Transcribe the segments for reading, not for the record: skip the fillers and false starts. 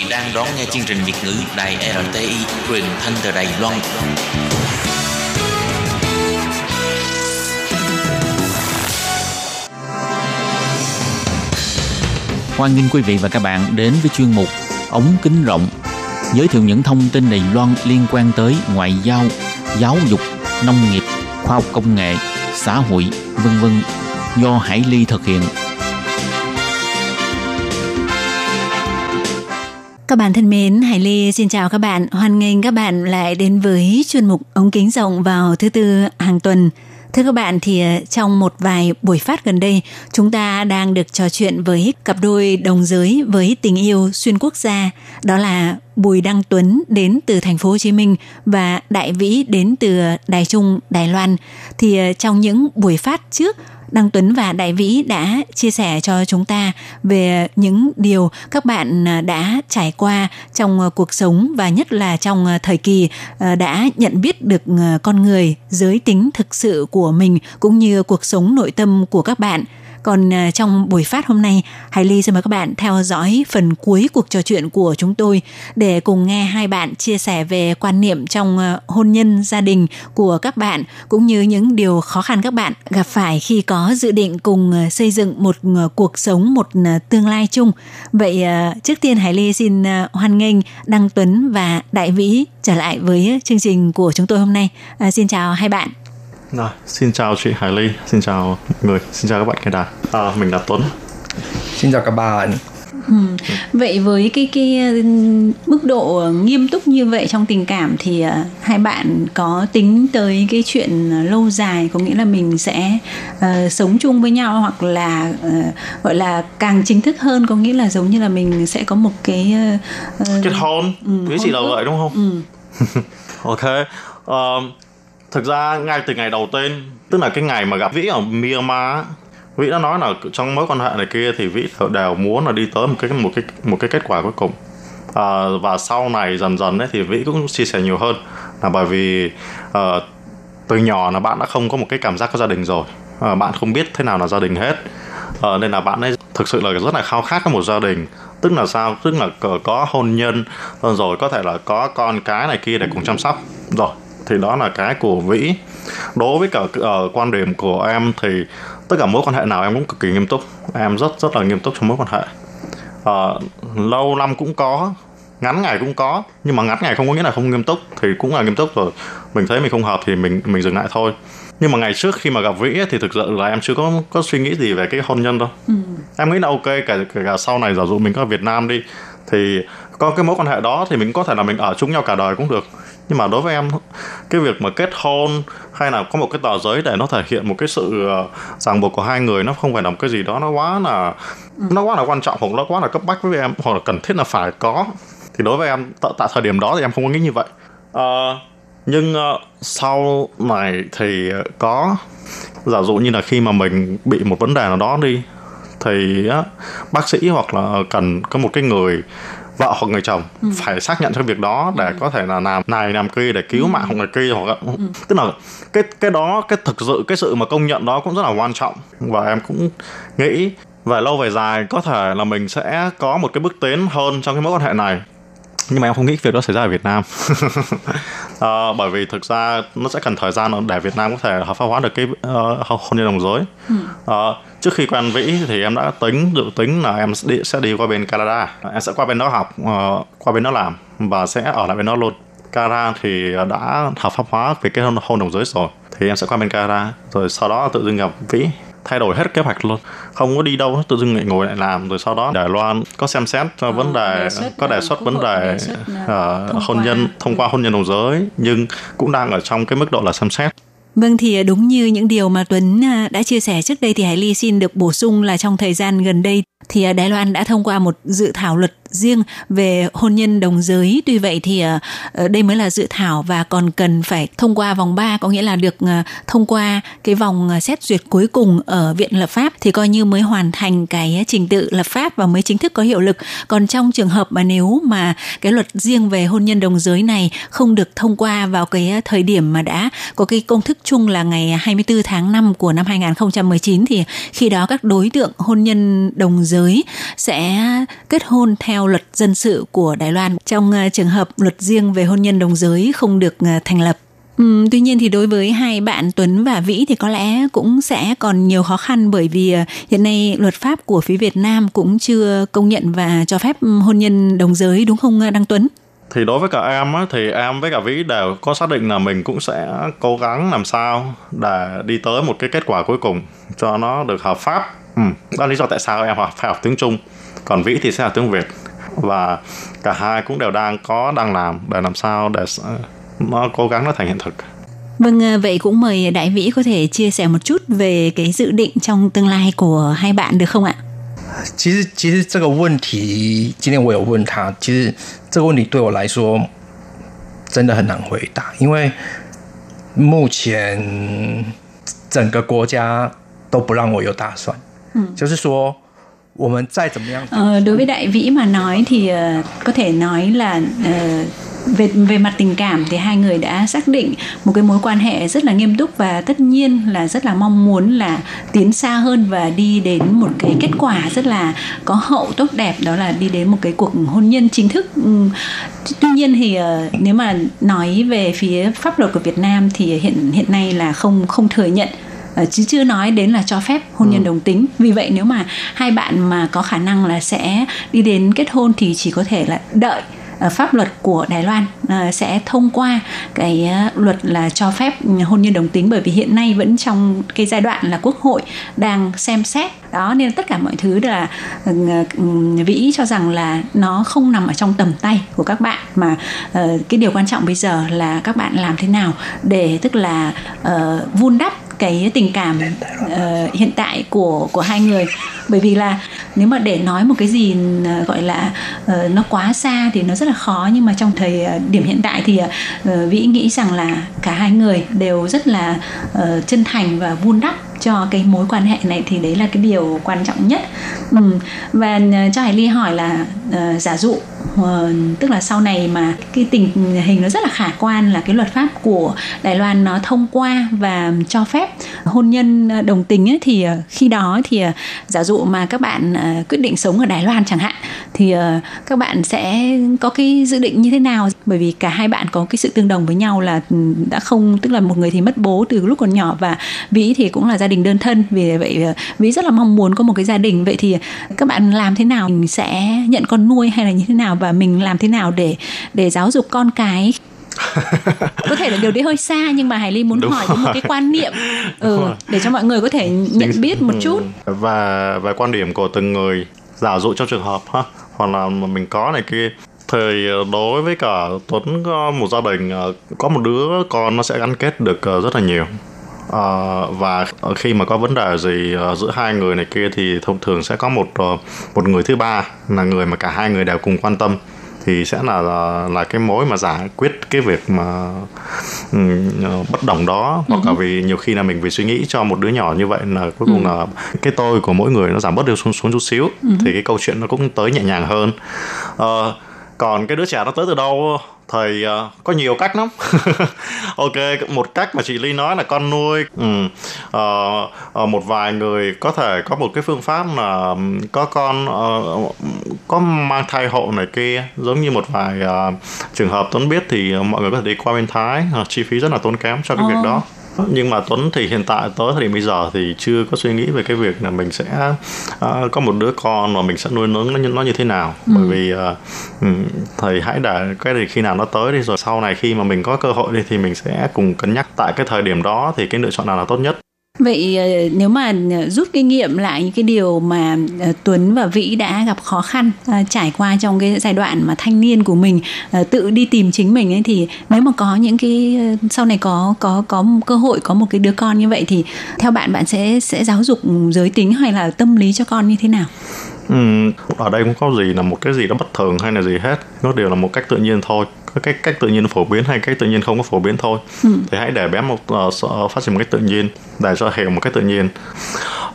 vị đang đón nghe chương trình Việt ngữ Đài RTI, truyền thanh từ Đài Loan. Hoan nghênh quý vị và các bạn đến với chuyên mục Ống Kính Rộng, giới thiệu những thông tin Đài Loan liên quan tới ngoại giao, giáo dục, nông nghiệp, khoa học công nghệ, xã hội, v.v. do Hải Ly thực hiện. Các bạn thân mến, Hải Lê xin chào các bạn. Hoan nghênh các bạn lại đến với chuyên mục Ống Kính Rộng vào thứ Tư hàng tuần. Thưa các bạn, thì trong một vài buổi phát gần đây, chúng ta đang được trò chuyện với cặp đôi đồng giới với tình yêu xuyên quốc gia. Đó là Bùi Đăng Tuấn đến từ thành phố Hồ Chí Minh và Đại Vĩ đến từ Đài Trung, Đài Loan. Thì trong những buổi phát trước, Đăng Tuấn và Đại Vĩ đã chia sẻ cho chúng ta về những điều các bạn đã trải qua trong cuộc sống và nhất là trong thời kỳ đã nhận biết được con người, giới tính thực sự của mình cũng như cuộc sống nội tâm của các bạn. Còn trong buổi phát hôm nay, Hải Ly xin mời các bạn theo dõi phần cuối cuộc trò chuyện của chúng tôi để cùng nghe hai bạn chia sẻ về quan niệm trong hôn nhân, gia đình của các bạn cũng như những điều khó khăn các bạn gặp phải khi có dự định cùng xây dựng một cuộc sống, một tương lai chung. Vậy trước tiên Hải Ly xin hoan nghênh Đăng Tuấn và Đại Vĩ trở lại với chương trình của chúng tôi hôm nay. Xin chào hai bạn. À, xin chào chị Hải Ly, xin chào mọi người, xin chào các bạn nghe đài. Mình là Tuấn. Xin chào các bạn. Vậy với cái mức độ nghiêm túc như vậy trong tình cảm thì hai bạn có tính tới cái chuyện lâu dài, có nghĩa là mình sẽ sống chung với nhau hoặc là gọi là càng chính thức hơn, có nghĩa là giống như là mình sẽ có một cái kết hôn, với chị là vậy đúng không? Ok. Thực ra ngay từ ngày đầu tiên, tức là cái ngày mà gặp Vĩ ở Myanmar, Vĩ đã nói là trong mối quan hệ này kia thì Vĩ đều muốn là đi tới một cái kết quả cuối cùng. Và sau này dần dần ấy, thì Vĩ cũng chia sẻ nhiều hơn là bởi vì từ nhỏ là bạn đã không có một cái cảm giác có gia đình rồi, bạn không biết thế nào là gia đình hết, nên là bạn ấy thực sự là rất là khao khát có một gia đình. Tức là sao? Tức là có hôn nhân rồi có thể là có con cái này kia để cùng chăm sóc rồi. Thì đó là cái của Vĩ. Đối với cả quan điểm của em thì tất cả mối quan hệ nào em cũng cực kỳ nghiêm túc. Em rất là nghiêm túc trong mối quan hệ. Lâu năm cũng có, ngắn ngày cũng có. Nhưng mà ngắn ngày không có nghĩa là không nghiêm túc. Thì cũng là nghiêm túc rồi. Mình thấy mình không hợp thì mình dừng lại thôi. Nhưng mà ngày trước khi mà gặp Vĩ ấy, thì thực sự là em chưa có suy nghĩ gì về cái hôn nhân đâu. Em nghĩ là ok, cả sau này giả dụ mình có ở Việt Nam đi thì có cái mối quan hệ đó thì mình có thể là mình ở chung nhau cả đời cũng được. Nhưng mà đối với em, cái việc mà kết hôn hay là có một cái tờ giấy để nó thể hiện một cái sự ràng buộc của hai người, nó không phải là một cái gì đó nó quá là quan trọng hoặc nó quá là cấp bách với em hoặc là cần thiết là phải có. Thì đối với em tại thời điểm đó thì em không có nghĩ như vậy. Nhưng sau này thì có giả dụ như là khi mà mình bị một vấn đề nào đó đi thì bác sĩ hoặc là cần có một cái người vợ hoặc người chồng phải xác nhận cái việc đó để có thể là làm này làm kia để cứu mạng hoặc người kia hoặc tức là cái đó, cái thực sự cái sự mà công nhận đó cũng rất là quan trọng. Và em cũng nghĩ về lâu về dài có thể là mình sẽ có một cái bước tiến hơn trong cái mối quan hệ này. Nhưng mà em không nghĩ việc đó xảy ra ở Việt Nam. Bởi vì thực ra nó sẽ cần thời gian để Việt Nam có thể hợp pháp hóa được cái hôn nhân đồng giới. Trước khi quen Vĩ thì em đã dự tính là em sẽ đi qua bên Canada. Em sẽ qua bên đó học, qua bên đó làm và sẽ ở lại bên đó luôn. Canada thì đã hợp pháp hóa về cái hôn đồng giới rồi. Thì em sẽ qua bên Canada. Rồi sau đó tự dưng gặp Vĩ, thay đổi hết kế hoạch luôn, không có đi đâu, tự dưng lại ngồi lại làm. Rồi sau đó Đài Loan có xem xét vấn đề, có đề xuất vấn đề hôn nhân thông qua hôn nhân đồng giới, nhưng cũng đang ở trong cái mức độ là xem xét. Vâng, thì đúng như những điều mà Tuấn đã chia sẻ trước đây thì Hải Ly xin được bổ sung là trong thời gian gần đây thì Đài Loan đã thông qua một dự thảo luật riêng về hôn nhân đồng giới. Tuy vậy thì đây mới là dự thảo và còn cần phải thông qua vòng 3, có nghĩa là được thông qua cái vòng xét duyệt cuối cùng ở Viện Lập pháp thì coi như mới hoàn thành cái trình tự lập pháp và mới chính thức có hiệu lực. Còn trong trường hợp mà nếu mà cái luật riêng về hôn nhân đồng giới này không được thông qua vào cái thời điểm mà đã có cái công thức chung là ngày 24 tháng 5 của năm 2019 thì khi đó các đối tượng hôn nhân đồng giới giới sẽ kết hôn theo luật dân sự của Đài Loan trong trường hợp luật riêng về hôn nhân đồng giới không được thành lập. Tuy nhiên thì đối với hai bạn Tuấn và Vĩ thì có lẽ cũng sẽ còn nhiều khó khăn, bởi vì hiện nay luật pháp của phía Việt Nam cũng chưa công nhận và cho phép hôn nhân đồng giới, đúng không Đăng Tuấn? Thì đối với cả em á, thì em với cả Vĩ đều có xác định là mình cũng sẽ cố gắng làm sao để đi tới một cái kết quả cuối cùng cho nó được hợp pháp. Đó là lý do tại sao em phải học tiếng Trung, còn Vĩ thì sẽ học tiếng Việt. Và cả hai cũng đều đang làm để làm sao để nó cố gắng nó thành hiện thực. Vâng, vậy cũng mời Đại Vĩ có thể chia sẻ một chút về cái dự định trong tương lai của hai bạn được không ạ? 其实这个问题今天我有问他，其实这个问题对我来说真的很难回答，因为目前整个国家都不让我有打算。 Đối với Đại Vĩ mà nói thì có thể nói là về mặt tình cảm thì hai người đã xác định một cái mối quan hệ rất là nghiêm túc, và tất nhiên là rất là mong muốn là tiến xa hơn và đi đến một cái kết quả rất là có hậu tốt đẹp, đó là đi đến một cái cuộc hôn nhân chính thức. Tuy nhiên thì nếu mà nói về phía pháp luật của Việt Nam thì hiện nay là không thừa nhận, chứ chưa nói đến là cho phép hôn nhân đồng tính. Vì vậy nếu mà hai bạn mà có khả năng là sẽ đi đến kết hôn thì chỉ có thể là đợi pháp luật của Đài Loan sẽ thông qua cái luật là cho phép hôn nhân đồng tính, bởi vì hiện nay vẫn trong cái giai đoạn là Quốc hội đang xem xét đó, nên tất cả mọi thứ là Vĩ cho rằng là nó không nằm ở trong tầm tay của các bạn, mà cái điều quan trọng bây giờ là các bạn làm thế nào để tức là vun đắp cái tình cảm hiện tại của hai người. Bởi vì là nếu mà để nói một cái gì gọi là nó quá xa thì nó rất là khó, nhưng mà trong thời điểm hiện tại thì Vĩ nghĩ rằng là cả hai người đều rất là chân thành và vun đắp cho cái mối quan hệ này, thì đấy là cái điều quan trọng nhất. Và cho Hải Ly hỏi là giả dụ tức là sau này mà cái tình hình nó rất là khả quan là cái luật pháp của Đài Loan nó thông qua và cho phép hôn nhân đồng tính ấy, thì khi đó thì giả dụ mà các bạn quyết định sống ở Đài Loan chẳng hạn thì các bạn sẽ có cái dự định như thế nào? Bởi vì cả hai bạn có cái sự tương đồng với nhau là đã không, tức là một người thì mất bố từ lúc còn nhỏ, và Vĩ thì cũng là gia đình đơn thân, vì vậy Vĩ rất là mong muốn có một cái gia đình. Vậy thì các bạn làm thế nào, mình sẽ nhận con nuôi hay là như thế nào, và mình làm thế nào để giáo dục con cái? Có thể là điều đấy hơi xa, nhưng mà Hải Ly muốn hỏi một cái quan niệm để cho mọi người có thể nhận biết một chút. Và quan điểm của từng người, giả dụ trong trường hợp hoặc là mình có này kia, thì đối với cả Tuấn có một gia đình, có một đứa con nó sẽ gắn kết được rất là nhiều. Và khi mà có vấn đề gì giữa hai người này kia thì thông thường sẽ có một người thứ ba là người mà cả hai người đều cùng quan tâm, thì sẽ là cái mối mà giải quyết cái việc mà bất đồng đó. Hoặc cả vì nhiều khi là mình vì suy nghĩ cho một đứa nhỏ như vậy là cuối cùng là cái tôi của mỗi người nó giảm bớt đi xuống chút xíu, thì cái câu chuyện nó cũng tới nhẹ nhàng hơn. Còn cái đứa trẻ nó tới từ đâu thì có nhiều cách lắm. Ok, một cách mà chị Ly nói là con nuôi. Một vài người có thể có một cái phương pháp là có con, có mang thai hộ này kia. Giống như một vài trường hợp Tuấn biết thì mọi người có thể đi qua bên Thái, chi phí rất là tốn kém cho cái việc đó. Nhưng mà Tuấn thì hiện tại tới thời điểm bây giờ thì chưa có suy nghĩ về cái việc là mình sẽ có một đứa con và mình sẽ nuôi nấng nó như thế nào. Bởi vì thầy hãy để cái gì khi nào nó tới đi, rồi sau này khi mà mình có cơ hội đi thì mình sẽ cùng cân nhắc tại cái thời điểm đó thì cái lựa chọn nào là tốt nhất. Vậy nếu mà rút kinh nghiệm lại những cái điều mà Tuấn và Vĩ đã gặp khó khăn trải qua trong cái giai đoạn mà thanh niên của mình tự đi tìm chính mình ấy, thì nếu mà có những cái sau này có cơ hội có một cái đứa con như vậy thì theo bạn sẽ giáo dục giới tính hay là tâm lý cho con như thế nào? Ở đây cũng có gì là một cái gì đó bất thường hay là gì hết, nó đều là một cách tự nhiên thôi. Cái cách tự nhiên phổ biến hay cách tự nhiên không có phổ biến thôi. Thì hãy để bé phát triển một cách tự nhiên, để cho hiểu một cách tự nhiên.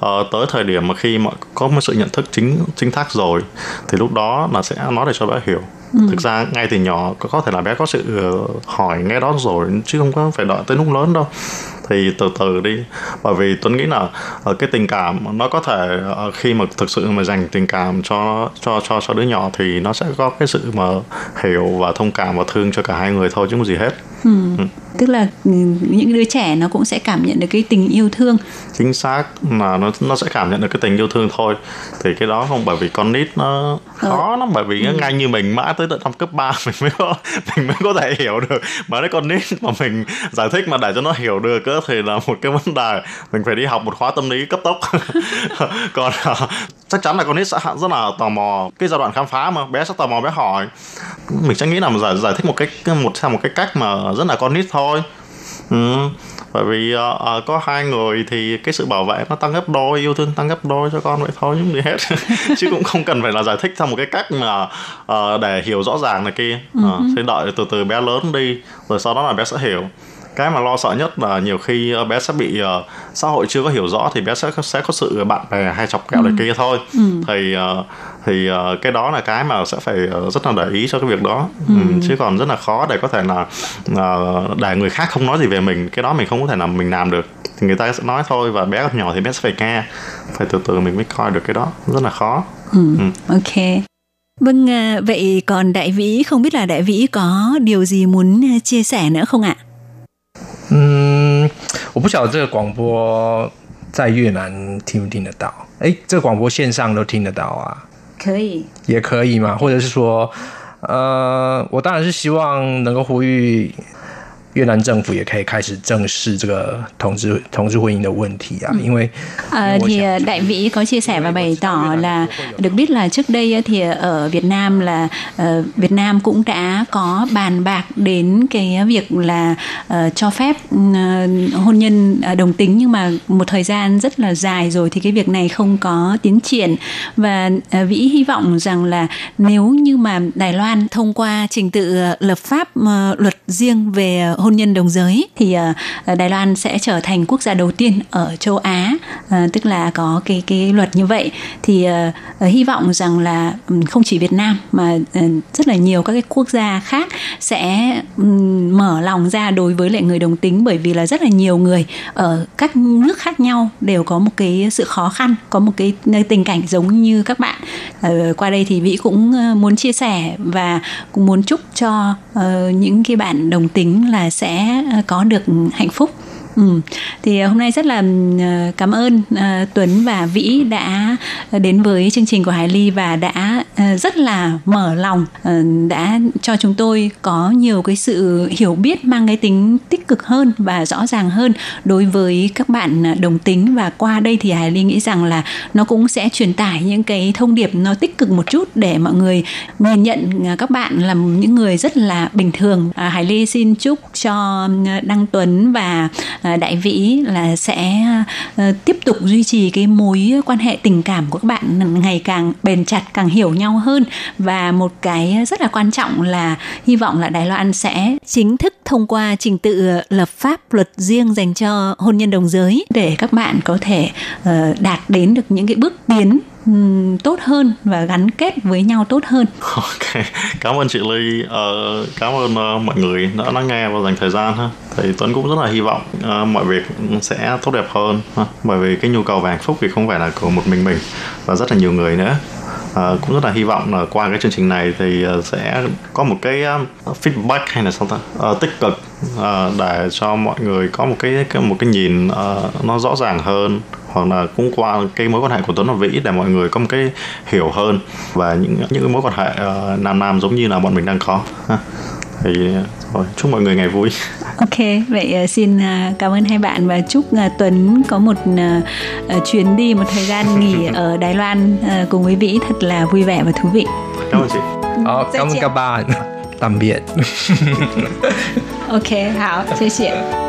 Tới thời điểm mà khi mà có một sự nhận thức chính thác rồi thì lúc đó là sẽ nói để cho bé hiểu. Thực ra ngay từ nhỏ có thể là bé có sự hỏi nghe đó rồi, chứ không có phải đợi tới lúc lớn đâu. thì từ từ đi, bởi vì Tuấn nghĩ là cái tình cảm nó có thể khi mà thực sự mà dành tình cảm cho đứa nhỏ thì nó sẽ có cái sự mà hiểu và thông cảm và thương cho cả hai người thôi chứ không gì hết. Tức là những đứa trẻ nó cũng sẽ cảm nhận được cái tình yêu thương. Chính xác là nó sẽ cảm nhận được cái tình yêu thương thôi. Thì cái đó không, bởi vì con nít nó khó lắm, bởi vì nó ngay như mình mãi tới tận năm cấp 3 mình mới có thể hiểu được. Mà đấy, con nít mà mình giải thích mà để cho nó hiểu được thì là một cái vấn đề, mình phải đi học một khóa tâm lý cấp tốc. Còn chắc chắn là con nít sẽ rất là tò mò, cái giai đoạn khám phá mà bé sẽ tò mò, bé hỏi. Mình sẽ nghĩ là giải thích một cái cách mà rất là con nít thôi. Bởi vì có hai người thì cái sự bảo vệ nó tăng gấp đôi, yêu thương tăng gấp đôi cho con vậy thôi chứ gì hết. Chứ cũng không cần phải là giải thích theo một cái cách mà để hiểu rõ ràng này kia. Sẽ đợi từ từ bé lớn đi rồi sau đó là bé sẽ hiểu. Cái mà lo sợ nhất là nhiều khi bé sẽ bị xã hội chưa có hiểu rõ thì bé sẽ có sự bạn bè hay chọc kẹo này kia thôi. Thì cái đó là cái mà sẽ phải rất là để ý cho cái việc đó. Chứ còn rất là khó để có thể là để người khác không nói gì về mình, cái đó mình không có thể là mình làm được, thì người ta sẽ nói thôi, và bé còn nhỏ thì bé sẽ phải nghe, phải từ từ mình mới coi được cái đó, rất là khó. Ok. Vâng, vậy còn Đại Vĩ, không biết là Đại Vĩ có điều gì muốn chia sẻ nữa không ạ? 我不晓得这个广播在越南听不听得到 这个广播线上都听得到啊 可以也可以嘛 或者是说 我当然是希望能够呼吁 越南政府也可以开始正视这个同志婚姻的问题啊 因为 Đại Vĩ có chia sẻ và bày tỏ là được biết là trước đây thì ở Việt Nam là Việt Nam cũng đã có bàn bạc đến cái việc là cho phép hôn nhân đồng tính, nhưng mà một thời gian rất là dài rồi thì cái việc này không có tiến triển, và Vĩ hy vọng rằng là nếu như mà Đài Loan thông qua trình tự lập pháp luật riêng về hôn nhân đồng giới thì Đài Loan sẽ trở thành quốc gia đầu tiên ở châu Á, tức là có cái luật như vậy, thì hy vọng rằng là không chỉ Việt Nam mà rất là nhiều các cái quốc gia khác sẽ mở lòng ra đối với lại người đồng tính, bởi vì là rất là nhiều người ở các nước khác nhau đều có một cái sự khó khăn, có một cái tình cảnh giống như các bạn. Qua đây thì Vĩ cũng muốn chia sẻ và cũng muốn chúc cho những cái bạn đồng tính là sẽ có được hạnh phúc. Thì hôm nay rất là cảm ơn Tuấn và Vĩ đã đến với chương trình của Hải Ly và đã rất là mở lòng, đã cho chúng tôi có nhiều cái sự hiểu biết mang cái tính tích cực hơn và rõ ràng hơn đối với các bạn đồng tính, và qua đây thì Hải Ly nghĩ rằng là nó cũng sẽ truyền tải những cái thông điệp nó tích cực một chút để mọi người nhìn nhận các bạn là những người rất là bình thường. Hải Ly xin chúc cho Đăng Tuấn và Đại Vĩ là sẽ tiếp tục duy trì cái mối quan hệ tình cảm của các bạn ngày càng bền chặt, càng hiểu nhau hơn, và một cái rất là quan trọng là hy vọng là Đài Loan sẽ chính thức thông qua trình tự lập pháp luật riêng dành cho hôn nhân đồng giới để các bạn có thể đạt đến được những cái bước tiến tốt hơn và gắn kết với nhau tốt hơn. Ok, cảm ơn chị Ly, cảm ơn mọi người đã lắng nghe và dành thời gian ha. Thì Tuấn cũng rất là hy vọng mọi việc sẽ tốt đẹp hơn ha. Bởi vì cái nhu cầu về hạnh phúc thì không phải là của một mình và rất là nhiều người nữa. Cũng rất là hy vọng là qua cái chương trình này thì sẽ có một cái feedback hay là sao ta tích cực để cho mọi người có một cái nhìn nó rõ ràng hơn, hoặc là cũng qua cái mối quan hệ của Tuấn và Vĩ để mọi người có một cái hiểu hơn về những mối quan hệ nam giống như là bọn mình đang có. Thì rồi, chúc mọi người ngày vui. Ok, vậy xin cảm ơn hai bạn và chúc Tuấn có một chuyến đi, một thời gian nghỉ ở Đài Loan cùng với Vĩ thật là vui vẻ và thú vị. Cảm ơn chị. Cảm ơn các bạn. Tạm biệt. Ok, hảo, chia sẻ.